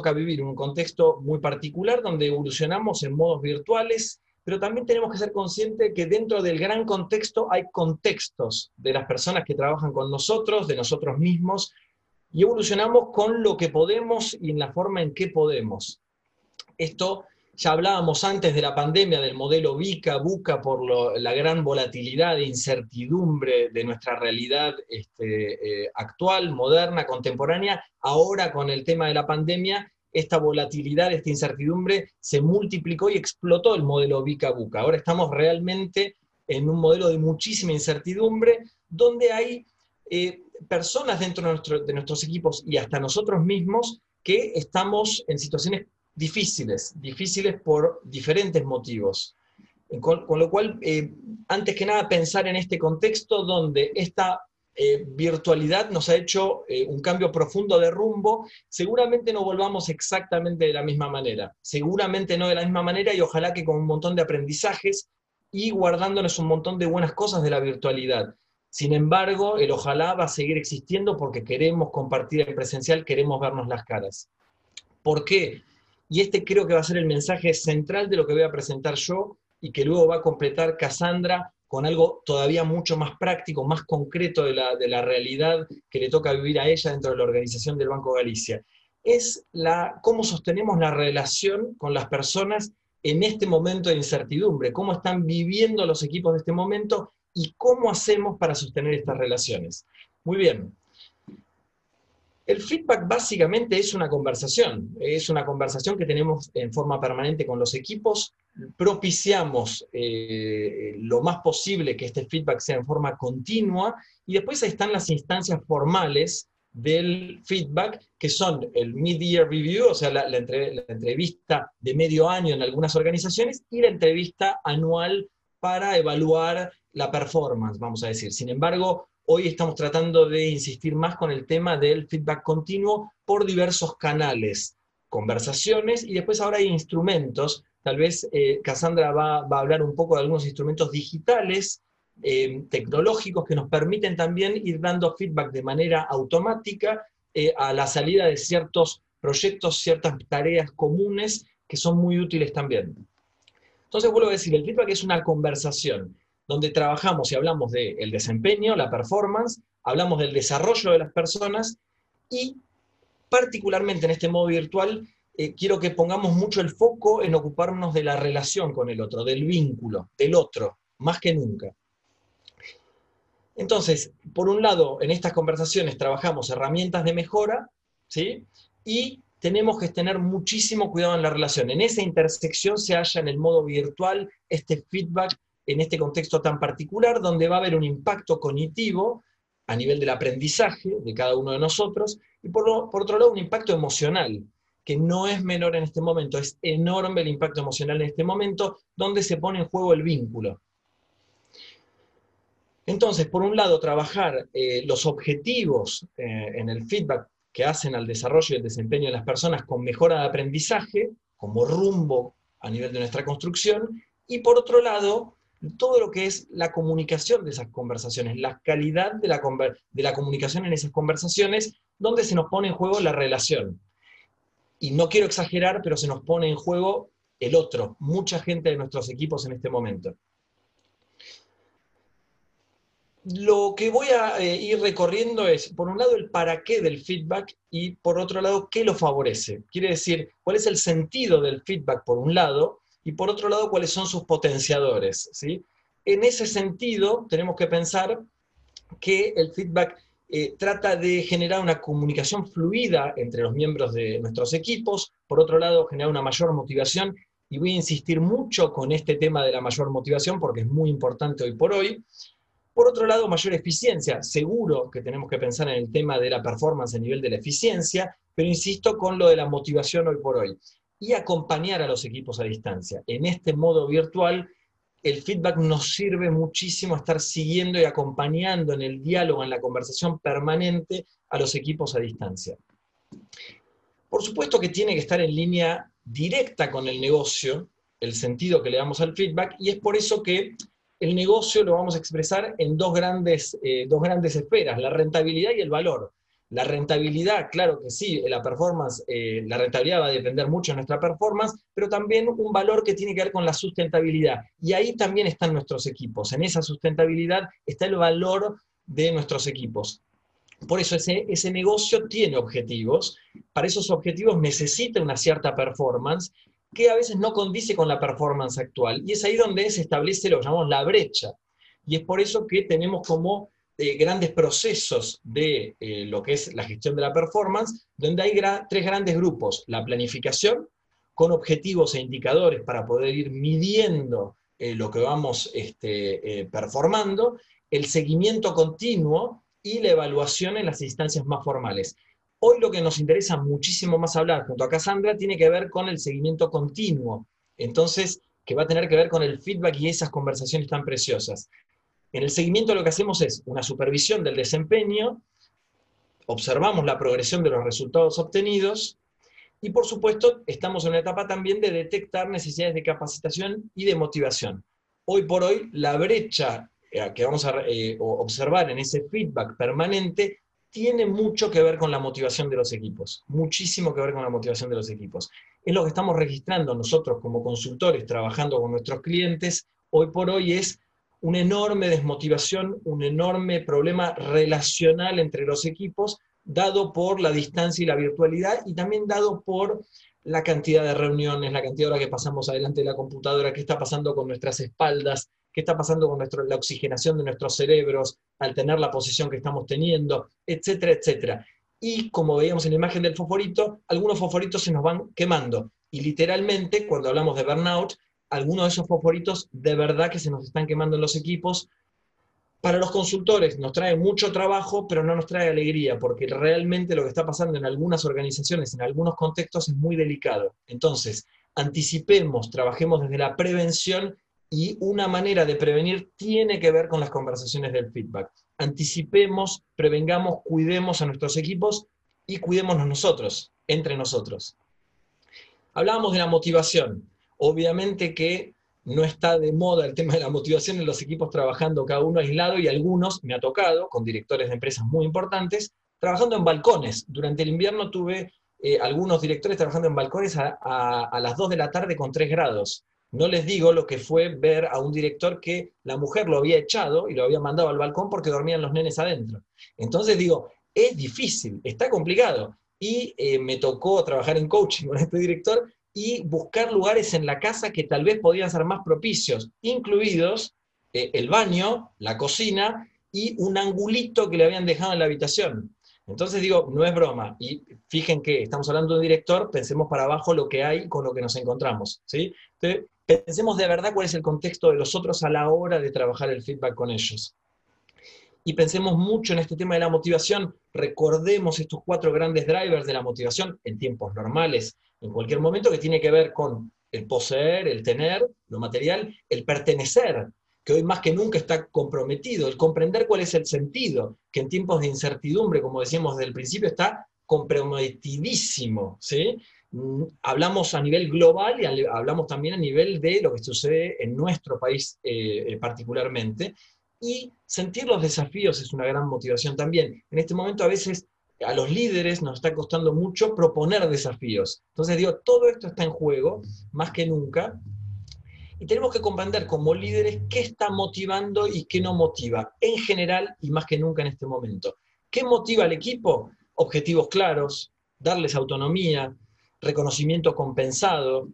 toca vivir un contexto muy particular donde evolucionamos en modos virtuales, pero también tenemos que ser conscientes que dentro del gran contexto hay contextos de las personas que trabajan con nosotros, de nosotros mismos, y evolucionamos con lo que podemos y en la forma en que podemos. Esto ya hablábamos antes de la pandemia, del modelo VICA, VUCA, por la gran volatilidad e incertidumbre de nuestra realidad actual, moderna, contemporánea. Ahora con el tema de la pandemia, esta volatilidad, esta incertidumbre se multiplicó y explotó el modelo VICA-VUCA. Ahora estamos realmente en un modelo de muchísima incertidumbre, donde hay personas dentro de, nuestros equipos y hasta nosotros mismos que estamos en situaciones difíciles por diferentes motivos. Con lo cual, antes que nada, pensar en este contexto donde esta virtualidad nos ha hecho un cambio profundo de rumbo. Seguramente no volvamos exactamente de la misma manera, seguramente no de la misma manera, y ojalá que con un montón de aprendizajes y guardándonos un montón de buenas cosas de la virtualidad. Sin embargo, el ojalá va a seguir existiendo porque queremos compartir en presencial, queremos vernos las caras. ¿Por qué? Y este creo que va a ser el mensaje central de lo que voy a presentar yo y que luego va a completar Cassandra con algo todavía mucho más práctico, más concreto de la realidad que le toca vivir a ella dentro de la organización del Banco Galicia. Es cómo sostenemos la relación con las personas en este momento de incertidumbre, cómo están viviendo los equipos de este momento y cómo hacemos para sostener estas relaciones. Muy bien. El feedback básicamente es una conversación que tenemos en forma permanente con los equipos. Propiciamos lo más posible que este feedback sea en forma continua, y después ahí están las instancias formales del feedback, que son el mid-year review, o sea, la entrevista de medio año en algunas organizaciones, y la entrevista anual para evaluar la performance, vamos a decir. Sin embargo, hoy estamos tratando de insistir más con el tema del feedback continuo por diversos canales, conversaciones, y después ahora hay instrumentos. Tal vez Cassandra va a hablar un poco de algunos instrumentos digitales, tecnológicos, que nos permiten también ir dando feedback de manera automática a la salida de ciertos proyectos, ciertas tareas comunes que son muy útiles también. Entonces vuelvo a decir, el feedback es una conversación donde trabajamos y hablamos del desempeño, la performance, hablamos del desarrollo de las personas, y particularmente en este modo virtual quiero que pongamos mucho el foco en ocuparnos de la relación con el otro, del vínculo, del otro, más que nunca. Entonces, por un lado, en estas conversaciones trabajamos herramientas de mejora, ¿sí? Y tenemos que tener muchísimo cuidado en la relación. En esa intersección se halla en el modo virtual este feedback en este contexto tan particular, donde va a haber un impacto cognitivo a nivel del aprendizaje de cada uno de nosotros, y por otro lado un impacto emocional, que no es menor en este momento, es enorme el impacto emocional en este momento, donde se pone en juego el vínculo. Entonces, por un lado, trabajar los objetivos en el feedback que hacen al desarrollo y el desempeño de las personas con mejora de aprendizaje, como rumbo a nivel de nuestra construcción, y por otro lado, todo lo que es la comunicación de esas conversaciones, la calidad de la comunicación en esas conversaciones, donde se nos pone en juego la relación. Y no quiero exagerar, pero se nos pone en juego el otro, mucha gente de nuestros equipos en este momento. Lo que voy a ir recorriendo es, por un lado, el para qué del feedback, y por otro lado, qué lo favorece. Quiere decir, cuál es el sentido del feedback, por un lado, y por otro lado, cuáles son sus potenciadores, ¿sí? En ese sentido, tenemos que pensar que el feedback trata de generar una comunicación fluida entre los miembros de nuestros equipos, por otro lado, generar una mayor motivación, y voy a insistir mucho con este tema de la mayor motivación, porque es muy importante hoy por hoy. Por otro lado, mayor eficiencia. Seguro que tenemos que pensar en el tema de la performance a nivel de la eficiencia, pero insisto con lo de la motivación hoy por hoy. Y acompañar a los equipos a distancia. En este modo virtual, el feedback nos sirve muchísimo estar siguiendo y acompañando en el diálogo, en la conversación permanente a los equipos a distancia. Por supuesto que tiene que estar en línea directa con el negocio, el sentido que le damos al feedback, y es por eso que el negocio lo vamos a expresar en dos grandes esferas, la rentabilidad y el valor. La rentabilidad, claro que sí, la performance, la rentabilidad va a depender mucho de nuestra performance, pero también un valor que tiene que ver con la sustentabilidad. Y ahí también están nuestros equipos. En esa sustentabilidad está el valor de nuestros equipos. Por eso ese negocio tiene objetivos. Para esos objetivos necesita una cierta performance que a veces no condice con la performance actual. Y es ahí donde se establece lo que llamamos la brecha. Y es por eso que tenemos como grandes procesos de lo que es la gestión de la performance, donde hay tres grandes grupos. La planificación, con objetivos e indicadores para poder ir midiendo lo que vamos performando, el seguimiento continuo y la evaluación en las instancias más formales. Hoy lo que nos interesa muchísimo más hablar, junto a Cassandra, tiene que ver con el seguimiento continuo. Entonces, que va a tener que ver con el feedback y esas conversaciones tan preciosas. En el seguimiento lo que hacemos es una supervisión del desempeño, observamos la progresión de los resultados obtenidos, y por supuesto estamos en una etapa también de detectar necesidades de capacitación y de motivación. Hoy por hoy la brecha que vamos a observar en ese feedback permanente tiene mucho que ver con la motivación de los equipos, muchísimo que ver con la motivación de los equipos. Es lo que estamos registrando nosotros como consultores trabajando con nuestros clientes, hoy por hoy es una enorme desmotivación, un enorme problema relacional entre los equipos, dado por la distancia y la virtualidad, y también dado por la cantidad de reuniones, la cantidad de horas que pasamos adelante de la computadora, qué está pasando con nuestras espaldas, qué está pasando con la oxigenación de nuestros cerebros, al tener la posición que estamos teniendo, etcétera, etcétera. Y como veíamos en la imagen del fosforito, algunos fosforitos se nos van quemando. Y literalmente, cuando hablamos de burnout, algunos de esos fosforitos de verdad que se nos están quemando en los equipos. Para los consultores nos trae mucho trabajo, pero no nos trae alegría, porque realmente lo que está pasando en algunas organizaciones, en algunos contextos, es muy delicado. Entonces, anticipemos, trabajemos desde la prevención, y una manera de prevenir tiene que ver con las conversaciones del feedback. Anticipemos, prevengamos, cuidemos a nuestros equipos y cuidémonos nosotros, entre nosotros. Hablábamos de la motivación. Obviamente que no está de moda el tema de la motivación en los equipos trabajando cada uno aislado, y algunos, me ha tocado, con directores de empresas muy importantes, trabajando en balcones. Durante el invierno tuve algunos directores trabajando en balcones a las 2 de la tarde con 3 grados. No les digo lo que fue ver a un director que la mujer lo había echado y lo había mandado al balcón porque dormían los nenes adentro. Entonces digo, es difícil, está complicado. Y me tocó trabajar en coaching con este director, y buscar lugares en la casa que tal vez podían ser más propicios, incluidos el baño, la cocina y un angulito que le habían dejado en la habitación. Entonces digo, no es broma, y fijen que estamos hablando de un director, pensemos para abajo lo que hay con lo que nos encontramos, ¿sí? Entonces, pensemos de verdad cuál es el contexto de los otros a la hora de trabajar el feedback con ellos. Y pensemos mucho en este tema de la motivación, recordemos estos 4 grandes drivers de la motivación en tiempos normales, en cualquier momento, que tiene que ver con el poseer, el tener, lo material, el pertenecer, que hoy más que nunca está comprometido, el comprender cuál es el sentido, que en tiempos de incertidumbre, como decíamos desde el principio, está comprometidísimo, ¿sí? Hablamos a nivel global y hablamos también a nivel de lo que sucede en nuestro país particularmente, y sentir los desafíos es una gran motivación también. En este momento a veces a los líderes nos está costando mucho proponer desafíos. Entonces digo, todo esto está en juego, más que nunca, y tenemos que comprender como líderes qué está motivando y qué no motiva, en general y más que nunca en este momento. ¿Qué motiva al equipo? Objetivos claros, darles autonomía, reconocimiento compensado,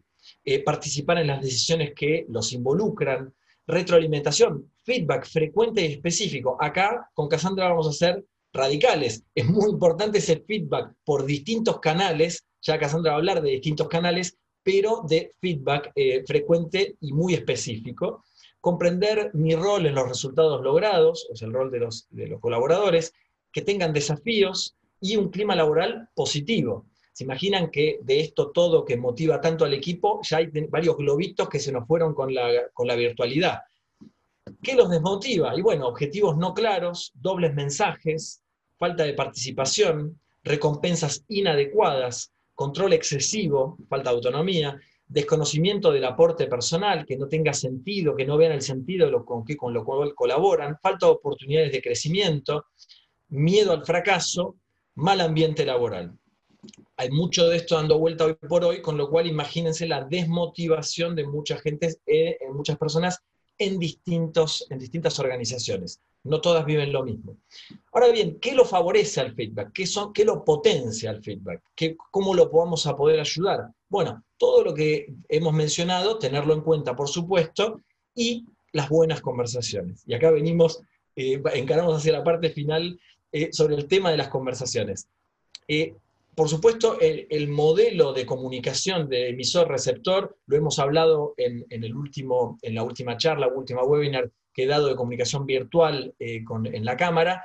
participar en las decisiones que los involucran, retroalimentación, feedback frecuente y específico. Acá, con Cassandra vamos a hacer radicales. Es muy importante ese feedback por distintos canales, ya Cassandra va a hablar de distintos canales, pero de feedback frecuente y muy específico. Comprender mi rol en los resultados logrados, o sea, el rol de los colaboradores, que tengan desafíos y un clima laboral positivo. ¿Se imaginan que de esto todo que motiva tanto al equipo, ya hay varios globitos que se nos fueron con la virtualidad? ¿Qué los desmotiva? Y bueno, objetivos no claros, dobles mensajes, falta de participación, recompensas inadecuadas, control excesivo, falta de autonomía, desconocimiento del aporte personal, que no tenga sentido, que no vean el sentido de con lo cual colaboran, falta de oportunidades de crecimiento, miedo al fracaso, mal ambiente laboral. Hay mucho de esto dando vuelta hoy por hoy, con lo cual imagínense la desmotivación de mucha gente, muchas personas en distintas organizaciones. No todas viven lo mismo. Ahora bien, ¿qué lo favorece al feedback? ¿Qué lo potencia al feedback? ¿Cómo lo vamos a poder ayudar? Bueno, todo lo que hemos mencionado, tenerlo en cuenta, por supuesto, y las buenas conversaciones. Y acá venimos, encaramos hacia la parte final sobre el tema de las conversaciones. Por supuesto, el modelo de comunicación de emisor-receptor, lo hemos hablado en la última charla, última webinar que he dado de comunicación virtual en la cámara,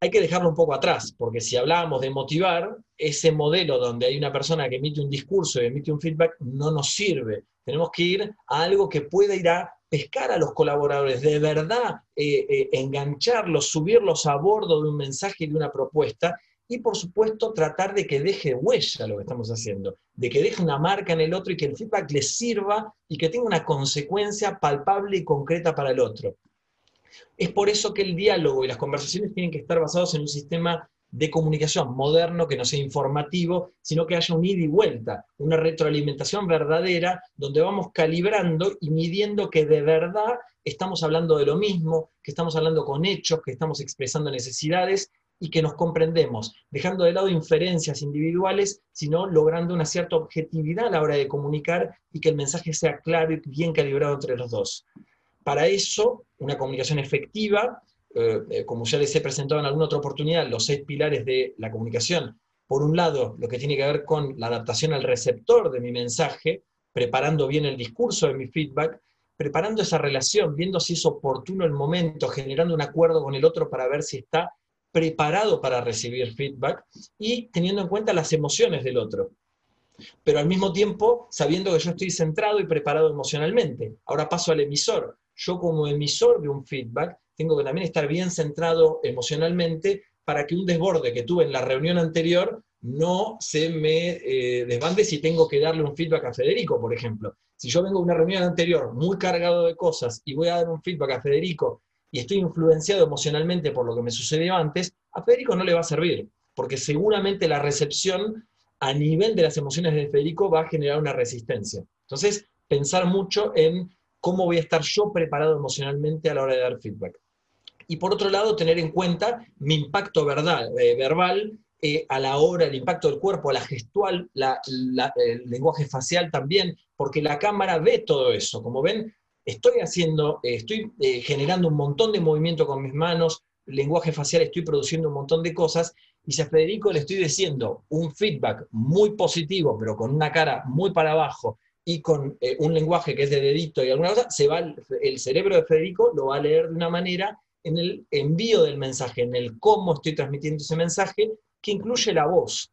hay que dejarlo un poco atrás, porque si hablábamos de motivar, ese modelo donde hay una persona que emite un discurso y emite un feedback no nos sirve. Tenemos que ir a algo que pueda ir a pescar a los colaboradores, de verdad, engancharlos, subirlos a bordo de un mensaje y de una propuesta, y por supuesto tratar de que deje huella lo que estamos haciendo, de que deje una marca en el otro y que el feedback le sirva y que tenga una consecuencia palpable y concreta para el otro. Es por eso que el diálogo y las conversaciones tienen que estar basados en un sistema de comunicación moderno, que no sea informativo, sino que haya un ida y vuelta, una retroalimentación verdadera, donde vamos calibrando y midiendo que de verdad estamos hablando de lo mismo, que estamos hablando con hechos, que estamos expresando necesidades, y que nos comprendemos, dejando de lado inferencias individuales, sino logrando una cierta objetividad a la hora de comunicar y que el mensaje sea claro y bien calibrado entre los dos. Para eso, una comunicación efectiva, como ya les he presentado en alguna otra oportunidad, los 6 pilares de la comunicación. Por un lado, lo que tiene que ver con la adaptación al receptor de mi mensaje, preparando bien el discurso de mi feedback, preparando esa relación, viendo si es oportuno el momento, generando un acuerdo con el otro para ver si está preparado para recibir feedback y teniendo en cuenta las emociones del otro. Pero al mismo tiempo, sabiendo que yo estoy centrado y preparado emocionalmente. Ahora paso al emisor. Yo como emisor de un feedback tengo que también estar bien centrado emocionalmente para que un desborde que tuve en la reunión anterior no se me desbande si tengo que darle un feedback a Federico, por ejemplo. Si yo vengo a una reunión anterior muy cargado de cosas y voy a dar un feedback a Federico y estoy influenciado emocionalmente por lo que me sucedió antes, a Federico no le va a servir, porque seguramente la recepción a nivel de las emociones de Federico va a generar una resistencia. Entonces, pensar mucho en cómo voy a estar yo preparado emocionalmente a la hora de dar feedback. Y por otro lado, tener en cuenta mi impacto verbal, a la hora, el impacto del cuerpo, la gestual, el lenguaje facial también, porque la cámara ve todo eso. Como ven, estoy generando un montón de movimiento con mis manos, lenguaje facial, estoy produciendo un montón de cosas, y si a Federico le estoy diciendo un feedback muy positivo, pero con una cara muy para abajo, y con un lenguaje que es de dedito y alguna cosa, el cerebro de Federico lo va a leer de una manera en el envío del mensaje, en el cómo estoy transmitiendo ese mensaje, que incluye la voz.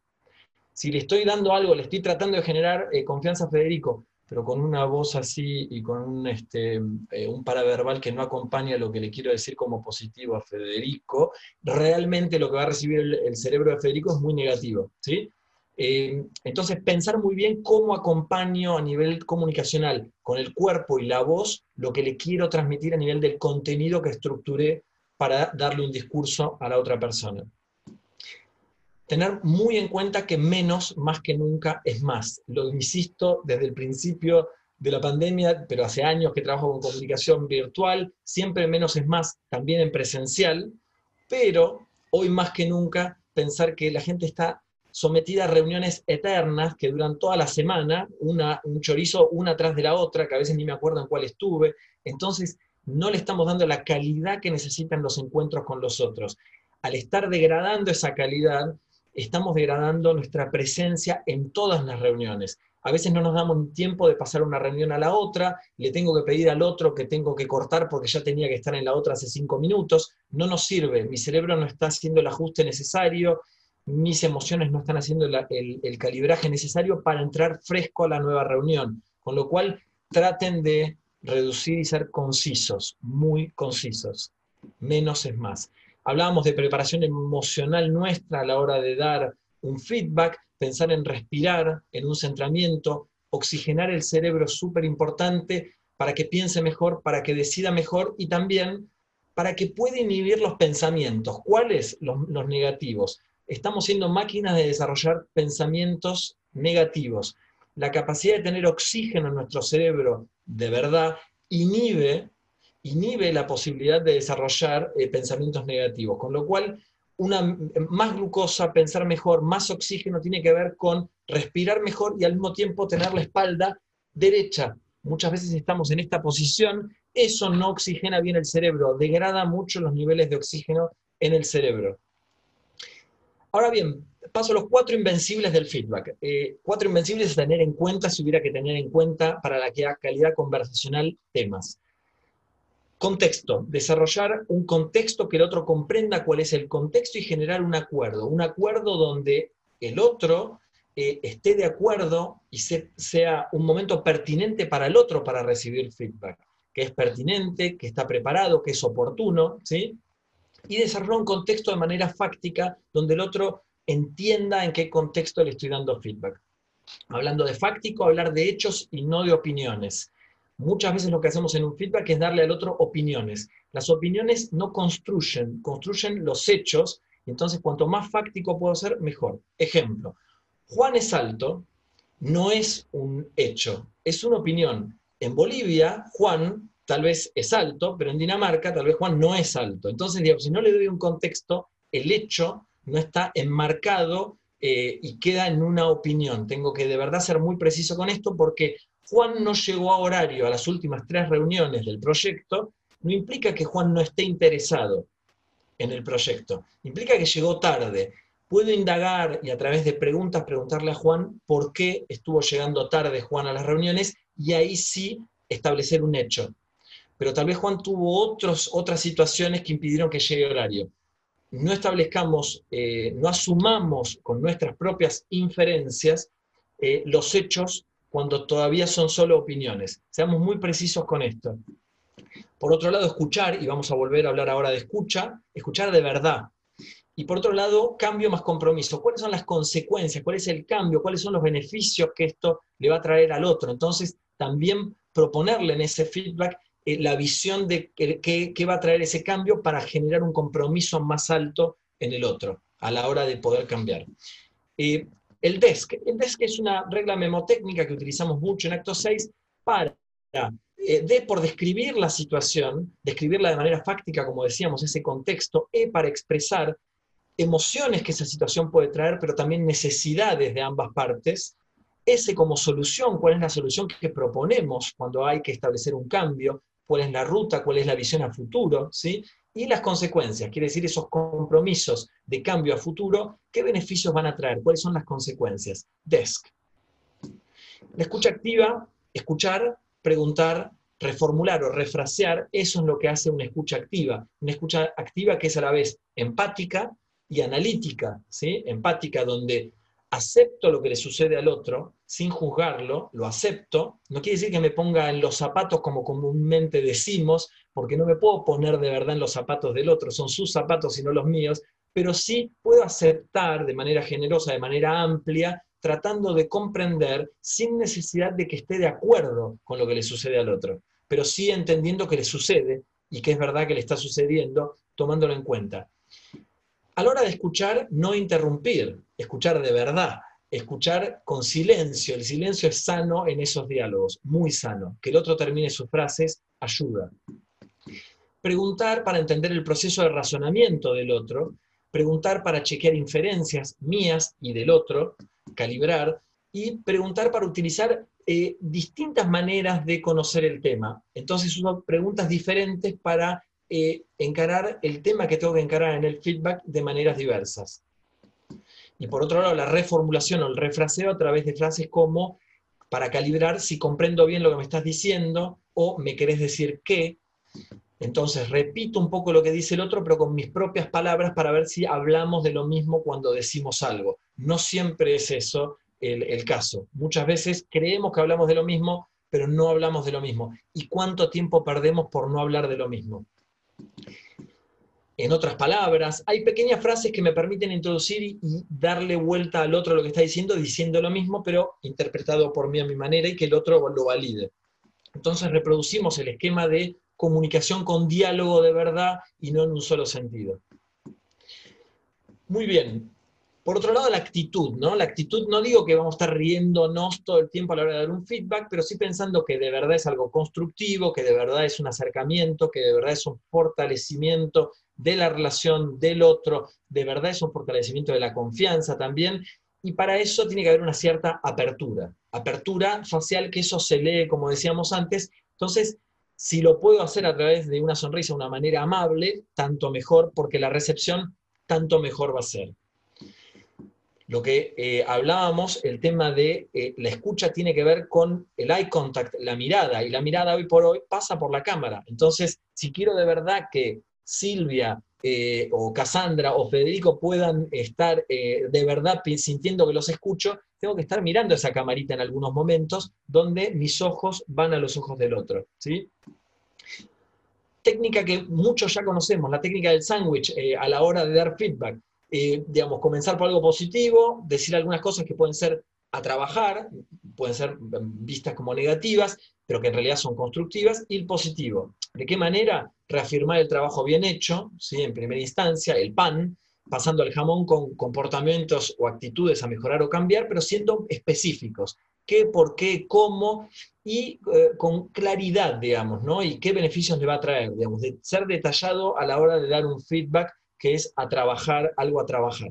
Si le estoy dando algo, le estoy tratando de generar confianza a Federico, pero con una voz así y con un paraverbal que no acompaña lo que le quiero decir como positivo a Federico, realmente lo que va a recibir el cerebro de Federico es muy negativo, ¿sí? Entonces pensar muy bien cómo acompaño a nivel comunicacional, con el cuerpo y la voz, lo que le quiero transmitir a nivel del contenido que estructuré para darle un discurso a la otra persona. Tener muy en cuenta que menos, más que nunca, es más. Lo insisto desde el principio de la pandemia, pero hace años que trabajo con comunicación virtual, siempre menos es más, también en presencial, pero hoy más que nunca pensar que la gente está sometida a reuniones eternas que duran toda la semana, un chorizo una tras de la otra, que a veces ni me acuerdo en cuál estuve, entonces no le estamos dando la calidad que necesitan los encuentros con los otros. Al estar degradando esa calidad, estamos degradando nuestra presencia en todas las reuniones. A veces no nos damos tiempo de pasar una reunión a la otra, le tengo que pedir al otro que tengo que cortar porque ya tenía que estar en la otra hace 5 minutos, no nos sirve, mi cerebro no está haciendo el ajuste necesario, mis emociones no están haciendo el calibraje necesario para entrar fresco a la nueva reunión, con lo cual traten de reducir y ser concisos, muy concisos, menos es más. Hablábamos de preparación emocional nuestra a la hora de dar un feedback, pensar en respirar, en un centramiento, oxigenar el cerebro es súper importante para que piense mejor, para que decida mejor y también para que pueda inhibir los pensamientos. ¿Cuáles? Los negativos. estamos siendo máquinas de desarrollar pensamientos negativos. La capacidad de tener oxígeno en nuestro cerebro, de verdad, inhibe la posibilidad de desarrollar pensamientos negativos. Con lo cual, más glucosa, pensar mejor, más oxígeno, tiene que ver con respirar mejor y al mismo tiempo tener la espalda derecha. Muchas veces estamos en esta posición, eso no oxigena bien el cerebro, degrada mucho los niveles de oxígeno en el cerebro. Ahora bien, paso a los 4 invencibles del feedback. 4 invencibles a tener en cuenta, si hubiera que tener en cuenta para la calidad conversacional, temas. Contexto. Desarrollar un contexto que el otro comprenda cuál es el contexto y generar un acuerdo. Un acuerdo donde el otro esté de acuerdo y sea un momento pertinente para el otro para recibir feedback, que es pertinente, que está preparado, que es oportuno, ¿sí? Y desarrollar un contexto de manera fáctica donde el otro entienda en qué contexto le estoy dando feedback. Hablando de fáctico, hablar de hechos y no de opiniones. Muchas veces lo que hacemos en un feedback es darle al otro opiniones. Las opiniones no construyen, construyen los hechos, entonces cuanto más fáctico puedo ser, mejor. Ejemplo. Juan es alto, no es un hecho, es una opinión. En Bolivia, Juan tal vez es alto, pero en Dinamarca tal vez Juan no es alto. Entonces, digamos, si no le doy un contexto, el hecho no está enmarcado y queda en una opinión. Tengo que de verdad ser muy preciso con esto porque Juan no llegó a horario a las últimas 3 reuniones del proyecto, no implica que Juan no esté interesado en el proyecto, implica que llegó tarde. Puedo indagar y a través de preguntas preguntarle a Juan por qué estuvo llegando tarde Juan a las reuniones y ahí sí establecer un hecho. Pero tal vez Juan tuvo otras situaciones que impidieron que llegue horario. No establezcamos, no asumamos con nuestras propias inferencias los hechos cuando todavía son solo opiniones. Seamos muy precisos con esto. Por otro lado, escuchar, y vamos a volver a hablar ahora de escucha, escuchar de verdad. Y por otro lado, cambio más compromiso. ¿Cuáles son las consecuencias? ¿Cuál es el cambio? ¿Cuáles son los beneficios que esto le va a traer al otro? Entonces, también proponerle en ese feedback la visión de qué va a traer ese cambio para generar un compromiso más alto en el otro, a la hora de poder cambiar. El DESC. El DESC es una regla memotécnica que utilizamos mucho en Acto 6 para... por describir la situación, describirla de manera fáctica, como decíamos, ese contexto, para expresar emociones que esa situación puede traer, pero también necesidades de ambas partes, como solución, cuál es la solución que proponemos cuando hay que establecer un cambio, cuál es la ruta, cuál es la visión a futuro, ¿sí? Y las consecuencias, quiere decir esos compromisos de cambio a futuro, qué beneficios van a traer, cuáles son las consecuencias. DESC. La escucha activa, escuchar, preguntar, reformular o refrasear, eso es lo que hace una escucha activa. Una escucha activa que es a la vez empática y analítica, ¿sí? Empática donde acepto lo que le sucede al otro, sin juzgarlo, lo acepto, no quiere decir que me ponga en los zapatos como comúnmente decimos, porque no me puedo poner de verdad en los zapatos del otro, son sus zapatos y no los míos, pero sí puedo aceptar de manera generosa, de manera amplia, tratando de comprender sin necesidad de que esté de acuerdo con lo que le sucede al otro, pero sí entendiendo que le sucede y que es verdad que le está sucediendo, tomándolo en cuenta. A la hora de escuchar, no interrumpir, escuchar de verdad, escuchar con silencio. El silencio es sano en esos diálogos, muy sano. Que el otro termine sus frases ayuda. Preguntar para entender el proceso de razonamiento del otro, preguntar para chequear inferencias mías y del otro, calibrar, y preguntar para utilizar distintas maneras de conocer el tema. Entonces uso preguntas diferentes para encarar el tema que tengo que encarar en el feedback de maneras diversas. Y por otro lado, la reformulación o el refraseo a través de frases como para calibrar si comprendo bien lo que me estás diciendo o me querés decir qué. Entonces repito un poco lo que dice el otro, pero con mis propias palabras para ver si hablamos de lo mismo cuando decimos algo. No siempre es eso el caso. Muchas veces creemos que hablamos de lo mismo, pero no hablamos de lo mismo. ¿Y cuánto tiempo perdemos por no hablar de lo mismo? En otras palabras, hay pequeñas frases que me permiten introducir y darle vuelta al otro lo que está diciendo, diciendo lo mismo, pero interpretado por mí a mi manera y que el otro lo valide. Entonces reproducimos el esquema de comunicación con diálogo de verdad y no en un solo sentido. Muy bien, Por otro lado, la actitud, ¿no? La actitud, no digo que vamos a estar riéndonos todo el tiempo a la hora de dar un feedback, pero sí pensando que de verdad es algo constructivo, que de verdad es un acercamiento, que de verdad es un fortalecimiento de la relación del otro, de verdad es un fortalecimiento de la confianza también, y para eso tiene que haber una cierta apertura, apertura facial, que eso se lee, como decíamos antes. Entonces, si lo puedo hacer a través de una sonrisa, una manera amable, tanto mejor, porque la recepción tanto mejor va a ser. Lo que hablábamos, el tema de la escucha tiene que ver con el eye contact, la mirada, y la mirada hoy por hoy pasa por la cámara. Entonces, si quiero de verdad que Silvia o Cassandra o Federico puedan estar de verdad sintiendo que los escucho, tengo que estar mirando esa camarita en algunos momentos donde mis ojos van a los ojos del otro, ¿sí? Técnica que muchos ya conocemos, la técnica del sándwich a la hora de dar feedback. Digamos, comenzar por algo positivo, decir algunas cosas que pueden ser a trabajar, pueden ser vistas como negativas, pero que en realidad son constructivas, y el positivo. ¿De qué manera? Reafirmar el trabajo bien hecho, ¿sí? En primera instancia, el pan, pasando al jamón con comportamientos o actitudes a mejorar o cambiar, pero siendo específicos. ¿Qué, por qué, cómo? Y con claridad, digamos, ¿no? Y qué beneficios le va a traer, digamos, de ser detallado a la hora de dar un feedback que es a trabajar, algo a trabajar.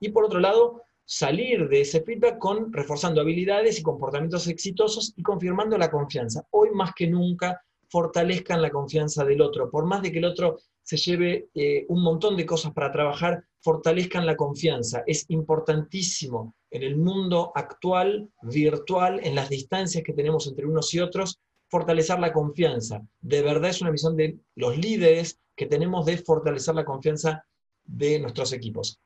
Y por otro lado, salir de ese feedback con reforzando habilidades y comportamientos exitosos y confirmando la confianza. Hoy más que nunca fortalezcan la confianza del otro. Por más de que el otro se lleve un montón de cosas para trabajar, fortalezcan la confianza. Es importantísimo en el mundo actual, virtual, en las distancias que tenemos entre unos y otros, fortalecer la confianza. De verdad es una misión de los líderes que tenemos de fortalecer la confianza de nuestros equipos.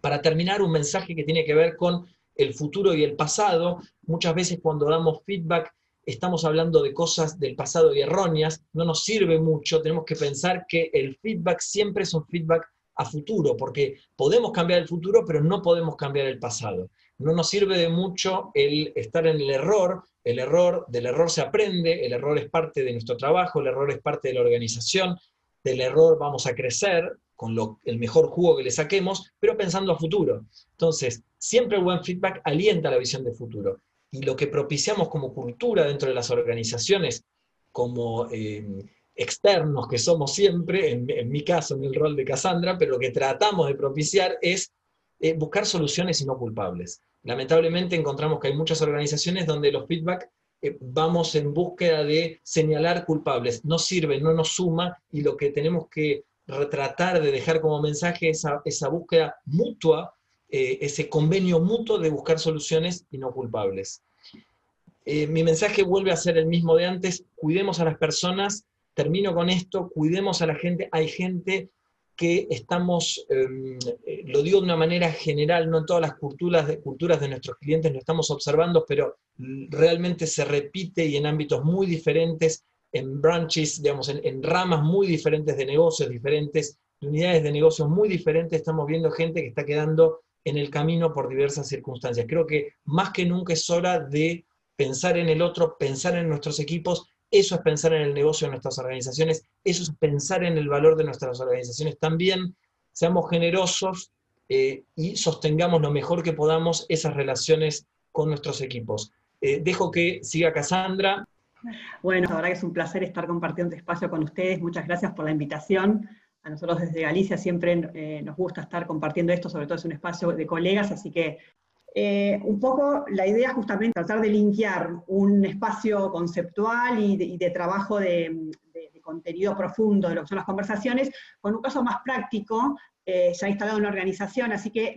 Para terminar, un mensaje que tiene que ver con el futuro y el pasado. Muchas veces cuando damos feedback estamos hablando de cosas del pasado y erróneas, no nos sirve mucho, tenemos que pensar que el feedback siempre es un feedback a futuro, porque podemos cambiar el futuro, pero no podemos cambiar el pasado. No nos sirve de mucho el estar en el error, del error se aprende, el error es parte de nuestro trabajo, el error es parte de la organización, del error vamos a crecer con el mejor jugo que le saquemos, pero pensando a futuro. Entonces, siempre el buen feedback alienta la visión de futuro. Y lo que propiciamos como cultura dentro de las organizaciones, como externos que somos siempre, en mi caso, en el rol de Cassandra, pero lo que tratamos de propiciar es buscar soluciones y no culpables. Lamentablemente encontramos que hay muchas organizaciones donde los feedback vamos en búsqueda de señalar culpables. No sirve, no nos suma, y lo que tenemos que tratar de dejar como mensaje es esa búsqueda mutua, ese convenio mutuo de buscar soluciones y no culpables. Mi mensaje vuelve a ser el mismo de antes: cuidemos a las personas, termino con esto, cuidemos a la gente. Hay gente que estamos, lo digo de una manera general, no en todas las culturas de nuestros clientes lo estamos observando, pero realmente se repite y en ámbitos muy diferentes, en branches, digamos, en ramas muy diferentes de negocios diferentes, de unidades de negocios muy diferentes, estamos viendo gente que está quedando en el camino por diversas circunstancias. Creo que más que nunca es hora de pensar en el otro, pensar en nuestros equipos. Eso es pensar en el negocio de nuestras organizaciones, eso es pensar en el valor de nuestras organizaciones también. Seamos generosos y sostengamos lo mejor que podamos esas relaciones con nuestros equipos. Dejo que siga Cassandra. Bueno, la verdad que es un placer estar compartiendo este espacio con ustedes. Muchas gracias por la invitación. A nosotros desde Galicia siempre nos gusta estar compartiendo esto, sobre todo es un espacio de colegas, así que un poco la idea es justamente tratar de linkear un espacio conceptual y de trabajo de contenido profundo de lo que son las conversaciones, con un caso más práctico, ya instalado en la organización, así que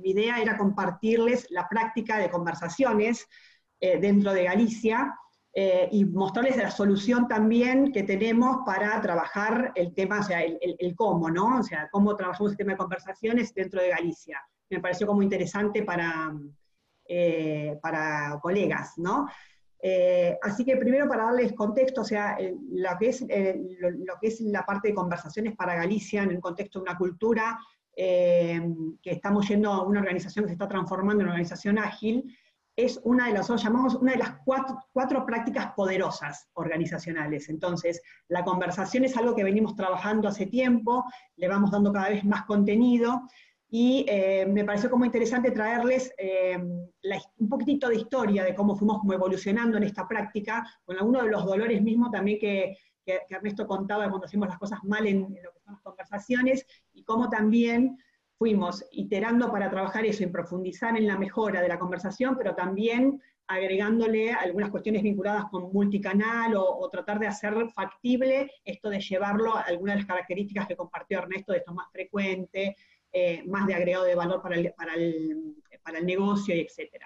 mi idea era compartirles la práctica de conversaciones dentro de Galicia, y mostrarles la solución también que tenemos para trabajar el tema, o sea, el cómo, ¿no? O sea, cómo trabajamos el tema de conversaciones dentro de Galicia. Me pareció como interesante para colegas, ¿no? Así que primero para darles contexto, o sea, lo que es la parte de conversaciones para Galicia en el contexto de una cultura que estamos yendo a una organización que se está transformando en una organización ágil, es una de las, llamamos una de las cuatro prácticas poderosas organizacionales. Entonces, la conversación es algo que venimos trabajando hace tiempo, le vamos dando cada vez más contenido, y me pareció como interesante traerles un poquitito de historia de cómo fuimos como evolucionando en esta práctica, con alguno de los dolores mismos también que Ernesto contaba cuando hacemos las cosas mal en lo que son las conversaciones, y cómo también fuimos iterando para trabajar eso, en profundizar en la mejora de la conversación, pero también agregándole algunas cuestiones vinculadas con multicanal o tratar de hacer factible esto de llevarlo a algunas de las características que compartió Ernesto, de esto más frecuente, más de agregado de valor para el negocio, y etc.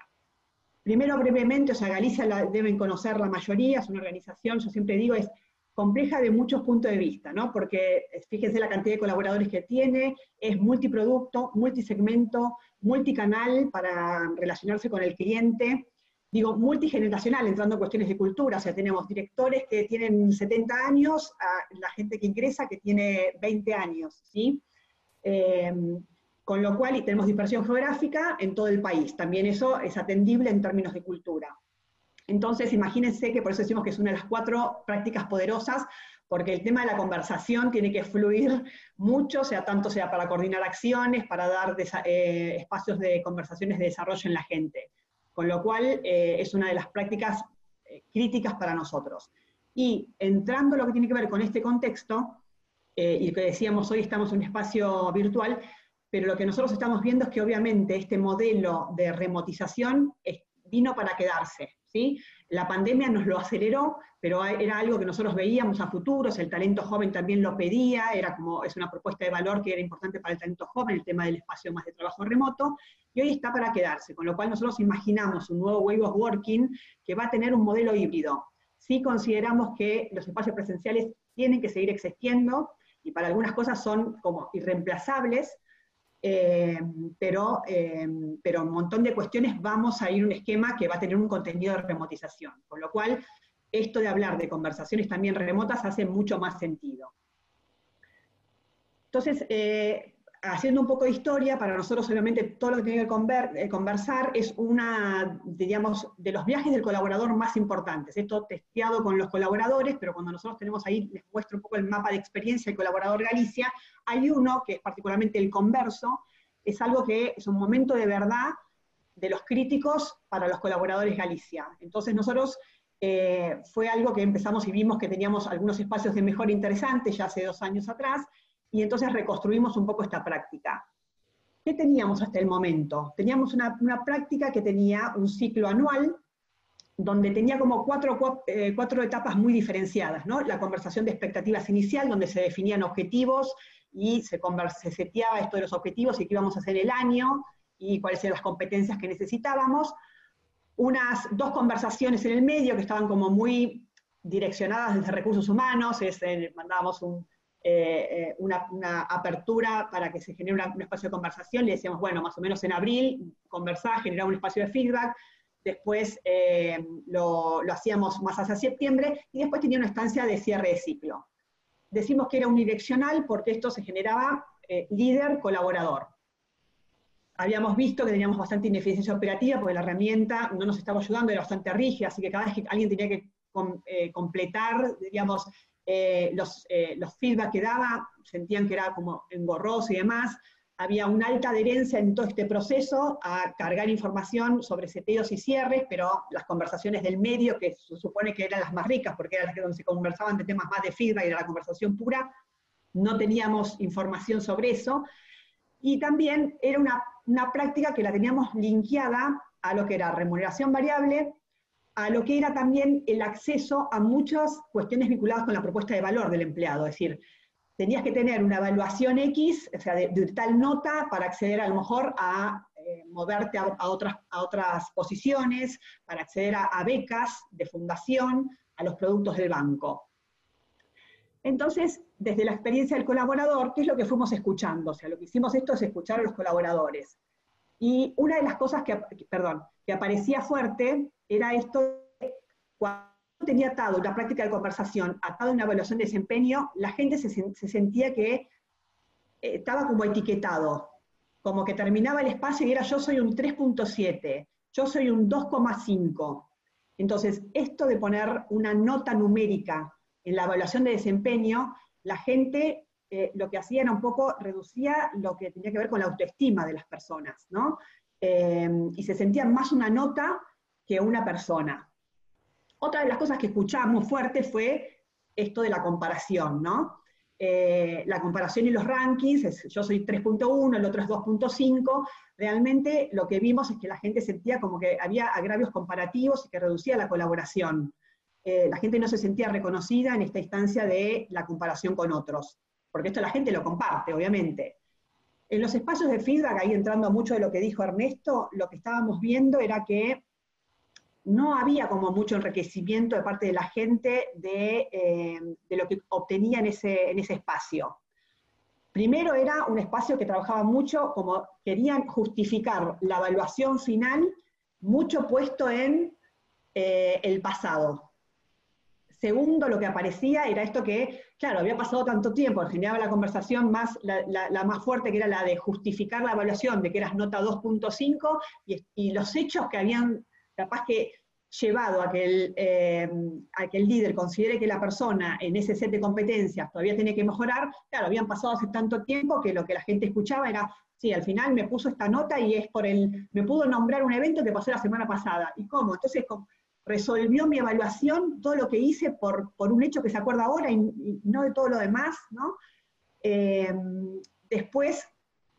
Primero, brevemente, o sea, Galicia la deben conocer la mayoría, es una organización, yo siempre digo, es compleja de muchos puntos de vista, ¿no? Porque fíjense la cantidad de colaboradores que tiene, es multiproducto, multisegmento, multicanal para relacionarse con el cliente, digo, multigeneracional, entrando en cuestiones de cultura, o sea, tenemos directores que tienen 70 años, a la gente que ingresa que tiene 20 años, ¿sí? Con lo cual, y tenemos dispersión geográfica en todo el país, también eso es atendible en términos de cultura. Entonces, imagínense que por eso decimos que es una de las 4 prácticas poderosas, porque el tema de la conversación tiene que fluir mucho, tanto sea para coordinar acciones, para dar espacios de conversaciones de desarrollo en la gente. Con lo cual, es una de las prácticas críticas para nosotros. Y entrando lo que tiene que ver con este contexto, y lo que decíamos, hoy estamos en un espacio virtual, pero lo que nosotros estamos viendo es que obviamente este modelo de remotización vino para quedarse, ¿sí? La pandemia nos lo aceleró, pero era algo que nosotros veíamos a futuros, el talento joven también lo pedía, era como, es una propuesta de valor que era importante para el talento joven, el tema del espacio más de trabajo remoto, y hoy está para quedarse, con lo cual nosotros imaginamos un nuevo Way of Working que va a tener un modelo híbrido. Sí consideramos que los espacios presenciales tienen que seguir existiendo, y para algunas cosas son como irreemplazables, pero un montón de cuestiones vamos a ir a un esquema que va a tener un contenido de remotización, con lo cual esto de hablar de conversaciones también remotas hace mucho más sentido. Entonces, haciendo un poco de historia, para nosotros obviamente todo lo que tiene que conversar es una, digamos, de los viajes del colaborador más importantes, esto testeado con los colaboradores, pero cuando nosotros tenemos ahí, les muestro un poco el mapa de experiencia del colaborador Galicia, hay uno que es particularmente el converso, es algo que es un momento de verdad de los críticos para los colaboradores Galicia. Entonces nosotros fue algo que empezamos y vimos que teníamos algunos espacios de mejora interesantes ya hace 2 años atrás, y entonces reconstruimos un poco esta práctica. ¿Qué teníamos hasta el momento? Teníamos una práctica que tenía un ciclo anual, donde tenía como cuatro etapas muy diferenciadas, ¿no? La conversación de expectativas inicial, donde se definían objetivos, y se seteaba esto de los objetivos, y qué íbamos a hacer el año, y cuáles eran las competencias que necesitábamos. Unas 2 conversaciones en el medio, que estaban como muy direccionadas desde recursos humanos, mandábamos una apertura para que se genere un espacio de conversación, le decíamos, bueno, más o menos en abril, conversar, generar un espacio de feedback, después lo hacíamos más hacia septiembre, y después tenía una estancia de cierre de ciclo. Decimos que era unidireccional porque esto se generaba líder-colaborador. Habíamos visto que teníamos bastante ineficiencia operativa porque la herramienta no nos estaba ayudando, era bastante rígida, así que cada vez que alguien tenía que completar, digamos, los feedback que daba, sentían que era como engorroso y demás, había una alta adherencia en todo este proceso a cargar información sobre seteos y cierres, pero las conversaciones del medio, que se supone que eran las más ricas, porque eran las que donde se conversaban de temas más de feedback y de la conversación pura, no teníamos información sobre eso, y también era una práctica que la teníamos linkeada a lo que era remuneración variable, a lo que era también el acceso a muchas cuestiones vinculadas con la propuesta de valor del empleado, es decir, tenías que tener una evaluación X, o sea, de tal nota para acceder a lo mejor a moverte a otras posiciones, para acceder a becas de fundación, a los productos del banco. Entonces, desde la experiencia del colaborador, ¿qué es lo que fuimos escuchando? O sea, lo que hicimos esto es escuchar a los colaboradores. Y una de las cosas que aparecía fuerte era esto, cuando tenía atado una práctica de conversación, atado una evaluación de desempeño, la gente se sentía que estaba como etiquetado, como que terminaba el espacio y era yo soy un 3.7, yo soy un 2.5. Entonces, esto de poner una nota numérica en la evaluación de desempeño, la gente lo que hacía era un poco, reducía lo que tenía que ver con la autoestima de las personas, ¿no? Y se sentía más una nota que una persona. Otra de las cosas que escuchábamos fuerte fue esto de la comparación, ¿no? La comparación y los rankings, yo soy 3.1, el otro es 2.5, realmente lo que vimos es que la gente sentía como que había agravios comparativos y que reducía la colaboración. La gente no se sentía reconocida en esta instancia de la comparación con otros, porque esto la gente lo comparte, obviamente. En los espacios de feedback, ahí entrando mucho de lo que dijo Ernesto, lo que estábamos viendo era que no había como mucho enriquecimiento de parte de la gente de lo que obtenía en ese espacio. Primero era un espacio que trabajaba mucho, como querían justificar la evaluación final, mucho puesto en el pasado. Segundo, lo que aparecía era esto que, claro, había pasado tanto tiempo, generaba la conversación más, la más fuerte, que era la de justificar la evaluación, de que eras nota 2.5, y los hechos que habían capaz que llevado a que el líder considere que la persona en ese set de competencias todavía tiene que mejorar, claro, habían pasado hace tanto tiempo que lo que la gente escuchaba era, sí, al final me puso esta nota y es por el, me pudo nombrar un evento que pasó la semana pasada. ¿Y cómo? Entonces resolvió mi evaluación todo lo que hice por un hecho que se acuerda ahora y no de todo lo demás, ¿no? Después,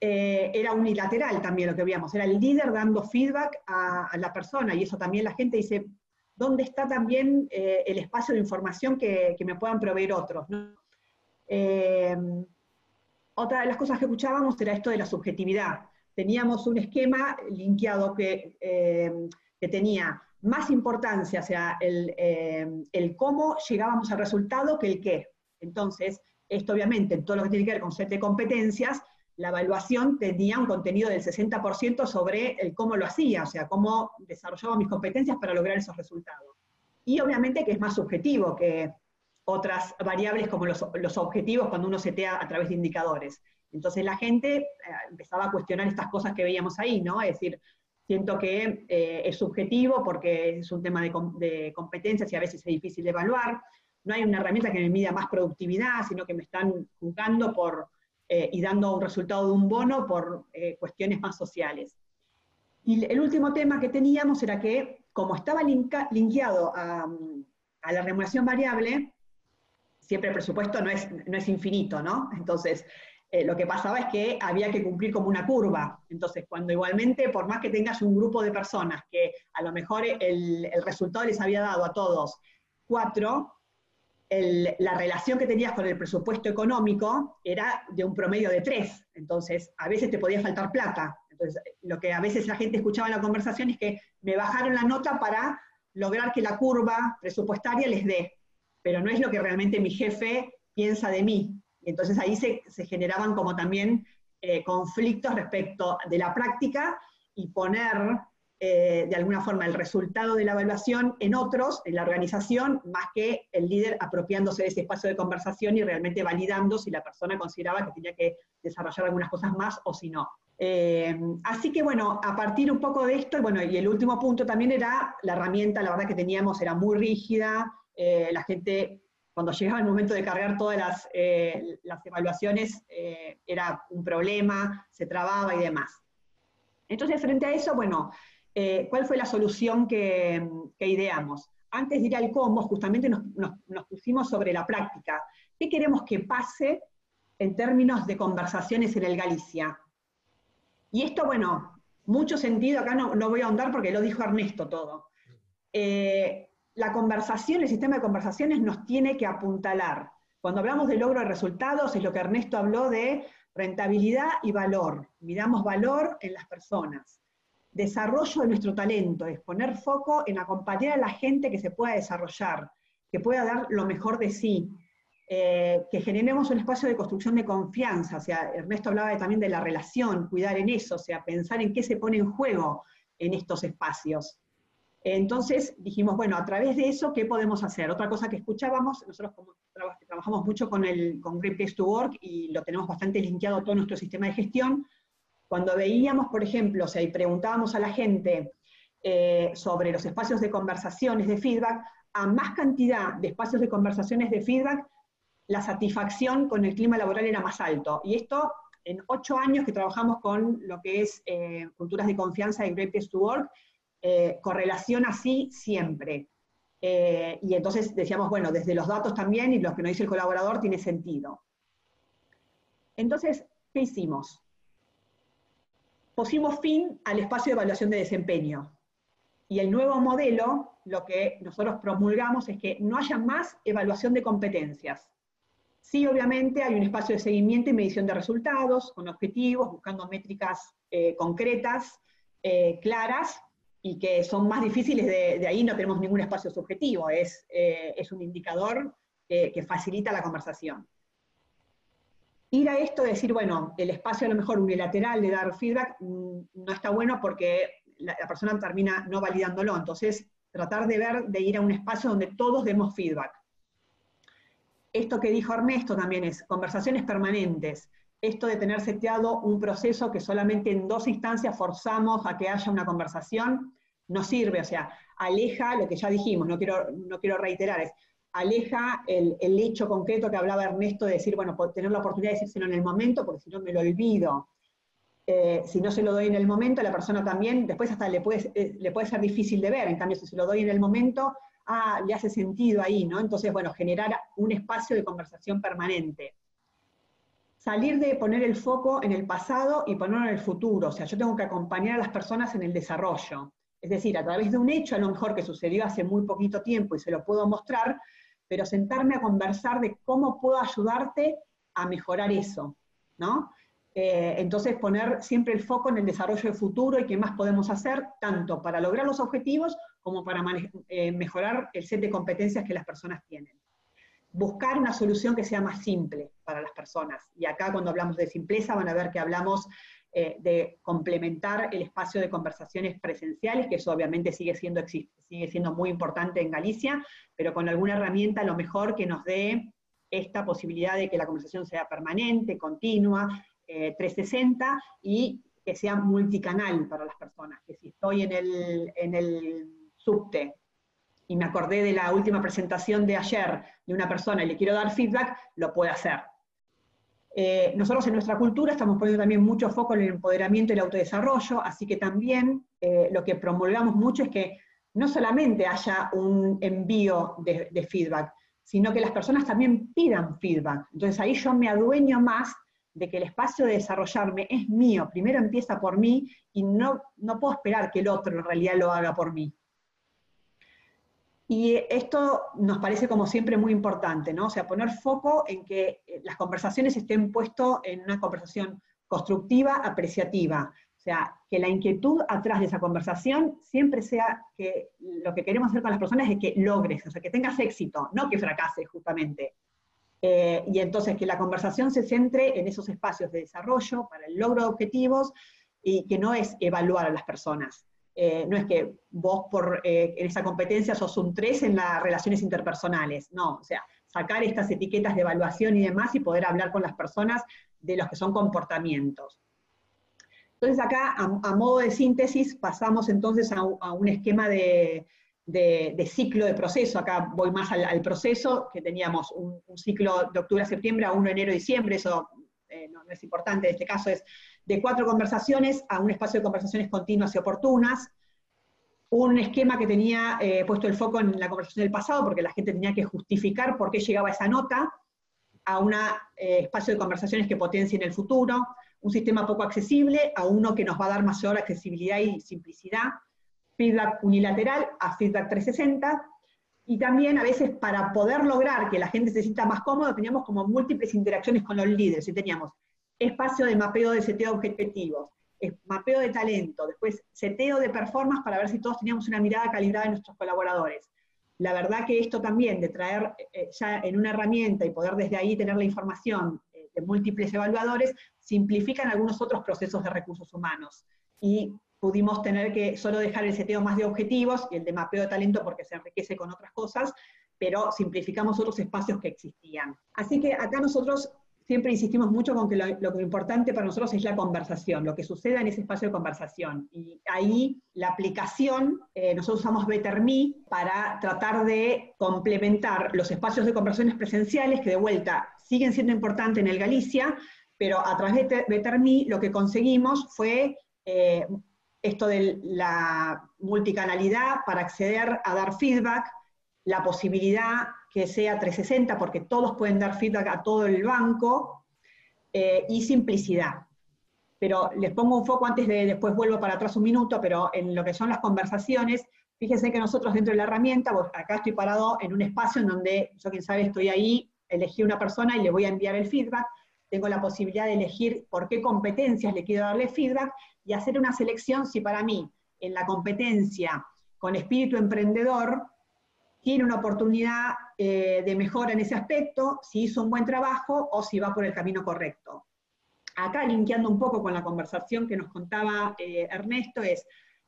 era unilateral también lo que veíamos, era el líder dando feedback a la persona, y eso también la gente dice, ¿dónde está también el espacio de información que me puedan proveer otros, ¿no? Otra de las cosas que escuchábamos era esto de la subjetividad. Teníamos un esquema linkeado que tenía más importancia, o sea, el cómo llegábamos al resultado que el qué. Entonces, esto obviamente, en todo lo que tiene que ver con set de competencias, la evaluación tenía un contenido del 60% sobre el cómo lo hacía, o sea, cómo desarrollaba mis competencias para lograr esos resultados. Y obviamente que es más subjetivo que otras variables como los objetivos cuando uno setea a través de indicadores. Entonces la gente empezaba a cuestionar estas cosas que veíamos ahí, ¿no? Es decir, siento que es subjetivo porque es un tema de competencias y a veces es difícil de evaluar. No hay una herramienta que me mida más productividad, sino que me están juzgando por... y dando un resultado de un bono por cuestiones más sociales. Y el último tema que teníamos era que, como estaba linkeado a la remuneración variable, siempre el presupuesto no es infinito, ¿no? Entonces, lo que pasaba es que había que cumplir como una curva. Entonces, cuando igualmente, por más que tengas un grupo de personas que a lo mejor el resultado les había dado a todos 4, la relación que tenías con el presupuesto económico era de un promedio de 3, entonces a veces te podía faltar plata. Entonces, lo que a veces la gente escuchaba en la conversación es que me bajaron la nota para lograr que la curva presupuestaria les dé, pero no es lo que realmente mi jefe piensa de mí. Y entonces ahí se generaban como también conflictos respecto de la práctica y poner... de alguna forma el resultado de la evaluación en otros, en la organización, más que el líder apropiándose de ese espacio de conversación y realmente validando si la persona consideraba que tenía que desarrollar algunas cosas más o si no. Así que bueno, a partir un poco de esto, bueno, y el último punto también era la herramienta, la verdad que teníamos era muy rígida, la gente cuando llegaba el momento de cargar todas las evaluaciones era un problema, se trababa y demás. Entonces frente a eso, bueno, ¿cuál fue la solución que ideamos? Antes de ir al cómo, justamente nos pusimos sobre la práctica. ¿Qué queremos que pase en términos de conversaciones en el Galicia? Y esto, bueno, mucho sentido, acá no voy a ahondar porque lo dijo Ernesto todo. La conversación, el sistema de conversaciones nos tiene que apuntalar. Cuando hablamos de logro de resultados, es lo que Ernesto habló de rentabilidad y valor. Miramos valor en las personas. Desarrollo de nuestro talento, es poner foco en acompañar a la gente que se pueda desarrollar, que pueda dar lo mejor de sí, que generemos un espacio de construcción de confianza, o sea, Ernesto hablaba también de la relación, cuidar en eso, o sea, pensar en qué se pone en juego en estos espacios. Entonces dijimos, bueno, a través de eso, ¿qué podemos hacer? Otra cosa que escuchábamos, nosotros como trabajamos mucho con Great Place to Work y lo tenemos bastante linkeado a todo nuestro sistema de gestión. Cuando veíamos, por ejemplo, o sea, y preguntábamos a la gente sobre los espacios de conversaciones de feedback, a más cantidad de espacios de conversaciones de feedback, la satisfacción con el clima laboral era más alto. Y esto en 8 años que trabajamos con lo que es culturas de confianza de Great Place to Work, correlación así siempre. Y entonces decíamos, bueno, desde los datos también y lo que nos dice el colaborador tiene sentido. Entonces, ¿qué hicimos? Pusimos fin al espacio de evaluación de desempeño. Y el nuevo modelo, lo que nosotros promulgamos es que no haya más evaluación de competencias. Sí, obviamente, hay un espacio de seguimiento y medición de resultados, con objetivos, buscando métricas concretas, claras, y que son más difíciles de ahí, no tenemos ningún espacio subjetivo, es un indicador que facilita la conversación. Ir a esto de decir, bueno, el espacio a lo mejor unilateral de dar feedback no está bueno porque la persona termina no validándolo, entonces tratar de ver, de ir a un espacio donde todos demos feedback. Esto que dijo Ernesto también es conversaciones permanentes, esto de tener seteado un proceso que solamente en 2 instancias forzamos a que haya una conversación, no sirve, o sea, aleja lo que ya dijimos, no quiero reiterar, aleja el hecho concreto que hablaba Ernesto de decir, bueno, tener la oportunidad de decírselo en el momento, porque si no me lo olvido. Si no se lo doy en el momento, la persona también, después hasta le puede ser difícil de ver, en cambio si se lo doy en el momento, le hace sentido ahí, ¿no? Entonces, bueno, generar un espacio de conversación permanente. Salir de poner el foco en el pasado y ponerlo en el futuro, o sea, yo tengo que acompañar a las personas en el desarrollo, es decir, a través de un hecho a lo mejor que sucedió hace muy poquito tiempo y se lo puedo mostrar, pero sentarme a conversar de cómo puedo ayudarte a mejorar eso, ¿no? Entonces poner siempre el foco en el desarrollo del futuro y qué más podemos hacer, tanto para lograr los objetivos como para mejorar el set de competencias que las personas tienen. Buscar una solución que sea más simple para las personas. Y acá cuando hablamos de simpleza van a ver que hablamos de complementar el espacio de conversaciones presenciales, que eso obviamente sigue siendo muy importante en Galicia, pero con alguna herramienta a lo mejor que nos dé esta posibilidad de que la conversación sea permanente, continua, 360 y que sea multicanal para las personas, que si estoy en el subte y me acordé de la última presentación de ayer de una persona y le quiero dar feedback, lo puedo hacer. Nosotros en nuestra cultura estamos poniendo también mucho foco en el empoderamiento y el autodesarrollo, así que también lo que promulgamos mucho es que no solamente haya un envío de feedback, sino que las personas también pidan feedback. Entonces ahí yo me adueño más de que el espacio de desarrollarme es mío, primero empieza por mí, y no puedo esperar que el otro en realidad lo haga por mí. Y esto nos parece como siempre muy importante, ¿no? O sea, poner foco en que las conversaciones estén puestas en una conversación constructiva, apreciativa. O sea, que la inquietud atrás de esa conversación siempre sea que lo que queremos hacer con las personas es que logres, o sea, que tengas éxito, no que fracases justamente. Y entonces que la conversación se centre en esos espacios de desarrollo, para el logro de objetivos, y que no es evaluar a las personas. No es que vos en esa competencia sos un 3 en las relaciones interpersonales, no, o sea, sacar estas etiquetas de evaluación y demás y poder hablar con las personas de los que son comportamientos. Entonces acá, a modo de síntesis, pasamos entonces a un esquema de ciclo de proceso, acá voy más al proceso, que teníamos un ciclo de octubre a septiembre a uno de enero a diciembre, eso no es importante, en este caso es de 4 conversaciones a un espacio de conversaciones continuas y oportunas, un esquema que tenía puesto el foco en la conversación del pasado, porque la gente tenía que justificar por qué llegaba esa nota, a un espacio de conversaciones que potencien el futuro, un sistema poco accesible a uno que nos va a dar mayor accesibilidad y simplicidad, feedback unilateral a feedback 360, y también a veces para poder lograr que la gente se sienta más cómoda, teníamos como múltiples interacciones con los líderes, y teníamos espacio de mapeo de seteo de objetivos, mapeo de talento, después seteo de performance para ver si todos teníamos una mirada calibrada de nuestros colaboradores. La verdad que esto también, de traer ya en una herramienta y poder desde ahí tener la información de múltiples evaluadores, simplifican algunos otros procesos de recursos humanos, y pudimos tener que solo dejar el seteo más de objetivos y el de mapeo de talento porque se enriquece con otras cosas, pero simplificamos otros espacios que existían. Así que acá nosotros siempre insistimos mucho con que lo importante para nosotros es la conversación, lo que suceda en ese espacio de conversación. Y ahí la aplicación, nosotros usamos BetterMe para tratar de complementar los espacios de conversaciones presenciales, que de vuelta siguen siendo importantes en el Galicia, pero a través de BetterMe lo que conseguimos fue esto de la multicanalidad para acceder a dar feedback, la posibilidad que sea 360, porque todos pueden dar feedback a todo el banco, y simplicidad. Pero les pongo un foco antes de, después vuelvo para atrás un minuto, pero en lo que son las conversaciones, fíjense que nosotros dentro de la herramienta, acá estoy parado en un espacio en donde, yo quién sabe, estoy ahí, elegí una persona y le voy a enviar el feedback, tengo la posibilidad de elegir por qué competencias le quiero darle feedback, y hacer una selección si para mí, en la competencia con espíritu emprendedor, tiene una oportunidad de mejora en ese aspecto, si hizo un buen trabajo o si va por el camino correcto. Acá, linkeando un poco con la conversación que nos contaba Ernesto, es,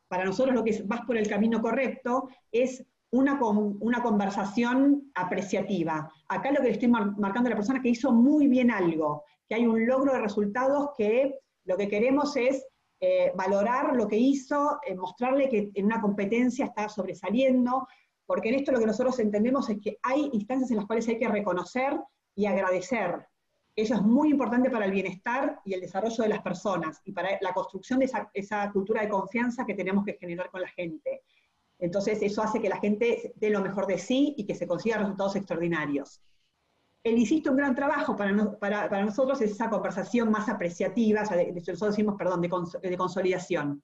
para nosotros lo que es vas por el camino correcto es una conversación apreciativa. Acá lo que le estoy marcando a la persona que hizo muy bien algo, que hay un logro de resultados que lo que queremos es valorar lo que hizo, mostrarle que en una competencia está sobresaliendo, porque en esto lo que nosotros entendemos es que hay instancias en las cuales hay que reconocer y agradecer. Eso es muy importante para el bienestar y el desarrollo de las personas, y para la construcción de esa cultura de confianza que tenemos que generar con la gente. Entonces eso hace que la gente dé lo mejor de sí y que se consigan resultados extraordinarios. Él hiciste un gran trabajo para nosotros, es esa conversación más apreciativa, o sea, nosotros decimos, perdón, de consolidación.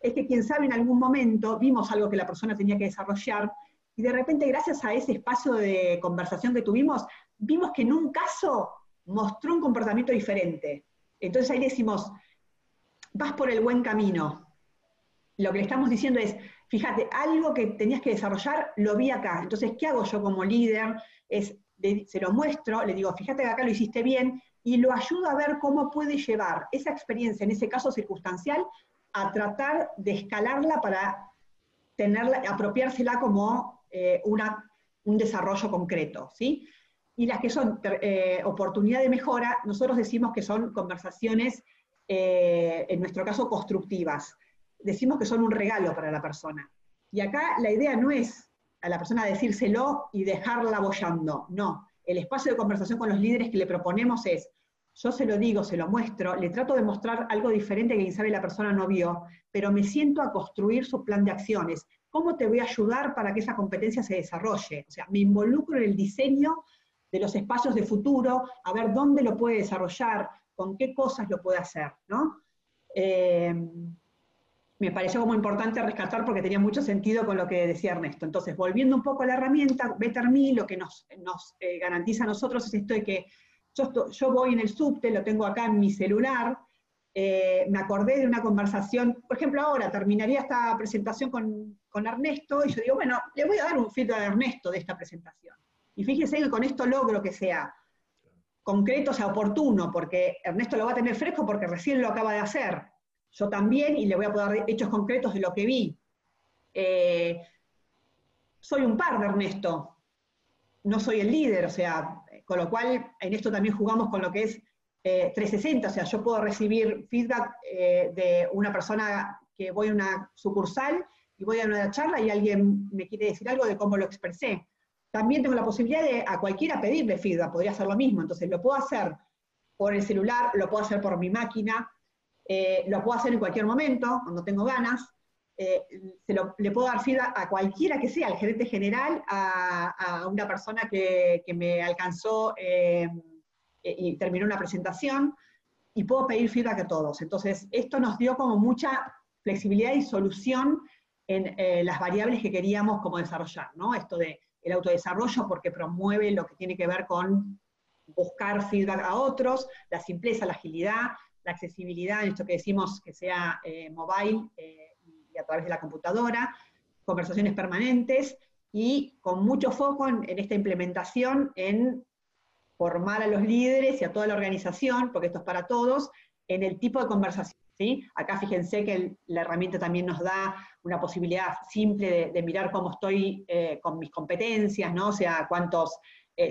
Es que quien sabe en algún momento vimos algo que la persona tenía que desarrollar, y de repente, gracias a ese espacio de conversación que tuvimos, vimos que en un caso mostró un comportamiento diferente. Entonces ahí decimos, vas por el buen camino. Lo que le estamos diciendo es, fíjate, algo que tenías que desarrollar, lo vi acá. Entonces, ¿qué hago yo como líder? Se lo muestro, le digo, fíjate que acá lo hiciste bien, y lo ayudo a ver cómo puede llevar esa experiencia, en ese caso circunstancial, a tratar de escalarla para tenerla, apropiársela como un desarrollo concreto, ¿sí? Y las que son oportunidad de mejora, nosotros decimos que son conversaciones, en nuestro caso, constructivas. Decimos que son un regalo para la persona. Y acá la idea no es a la persona decírselo y dejarla boyando, no. El espacio de conversación con los líderes que le proponemos es, yo se lo digo, se lo muestro, le trato de mostrar algo diferente que quizá la persona no vio, pero me siento a construir su plan de acciones. ¿Cómo te voy a ayudar para que esa competencia se desarrolle? O sea, me involucro en el diseño de los espacios de futuro, a ver dónde lo puede desarrollar, con qué cosas lo puede hacer, ¿no? Me pareció como importante rescatar porque tenía mucho sentido con lo que decía Ernesto. Entonces, volviendo un poco a la herramienta, BetterMe, lo que nos garantiza a nosotros es esto de que yo voy en el subte, lo tengo acá en mi celular, me acordé de una conversación, por ejemplo ahora terminaría esta presentación con Ernesto, y yo digo, bueno, le voy a dar un feedback a Ernesto de esta presentación. Y fíjense que con esto logro que sea concreto, sea oportuno, porque Ernesto lo va a tener fresco porque recién lo acaba de hacer. Yo también, y le voy a poder dar hechos concretos de lo que vi. Soy un par de Ernesto, no soy el líder, o sea, con lo cual en esto también jugamos con lo que es 360, o sea, yo puedo recibir feedback de una persona que voy a una sucursal y voy a una charla y alguien me quiere decir algo de cómo lo expresé. También tengo la posibilidad de a cualquiera pedirle feedback, podría hacer lo mismo, entonces lo puedo hacer por el celular, lo puedo hacer por mi máquina, lo puedo hacer en cualquier momento, cuando tengo ganas. Le puedo dar feedback a cualquiera que sea, al gerente general, a una persona que me alcanzó y terminó una presentación, y puedo pedir feedback a todos. Entonces, esto nos dio como mucha flexibilidad y solución en las variables que queríamos como desarrollar, ¿no? Esto de el autodesarrollo, porque promueve lo que tiene que ver con buscar feedback a otros, la simpleza, la agilidad, la accesibilidad, esto que decimos que sea mobile, y a través de la computadora, conversaciones permanentes, y con mucho foco en esta implementación, en formar a los líderes y a toda la organización, porque esto es para todos, en el tipo de conversación, ¿sí? Acá fíjense que la herramienta también nos da una posibilidad simple de mirar cómo estoy con mis competencias, ¿no? O sea, cuántos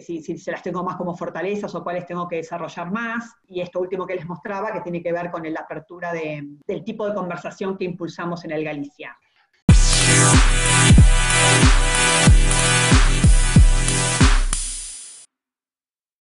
si se las tengo más como fortalezas o cuáles tengo que desarrollar más. Y esto último que les mostraba, que tiene que ver con la apertura del tipo de conversación que impulsamos en el Galicia.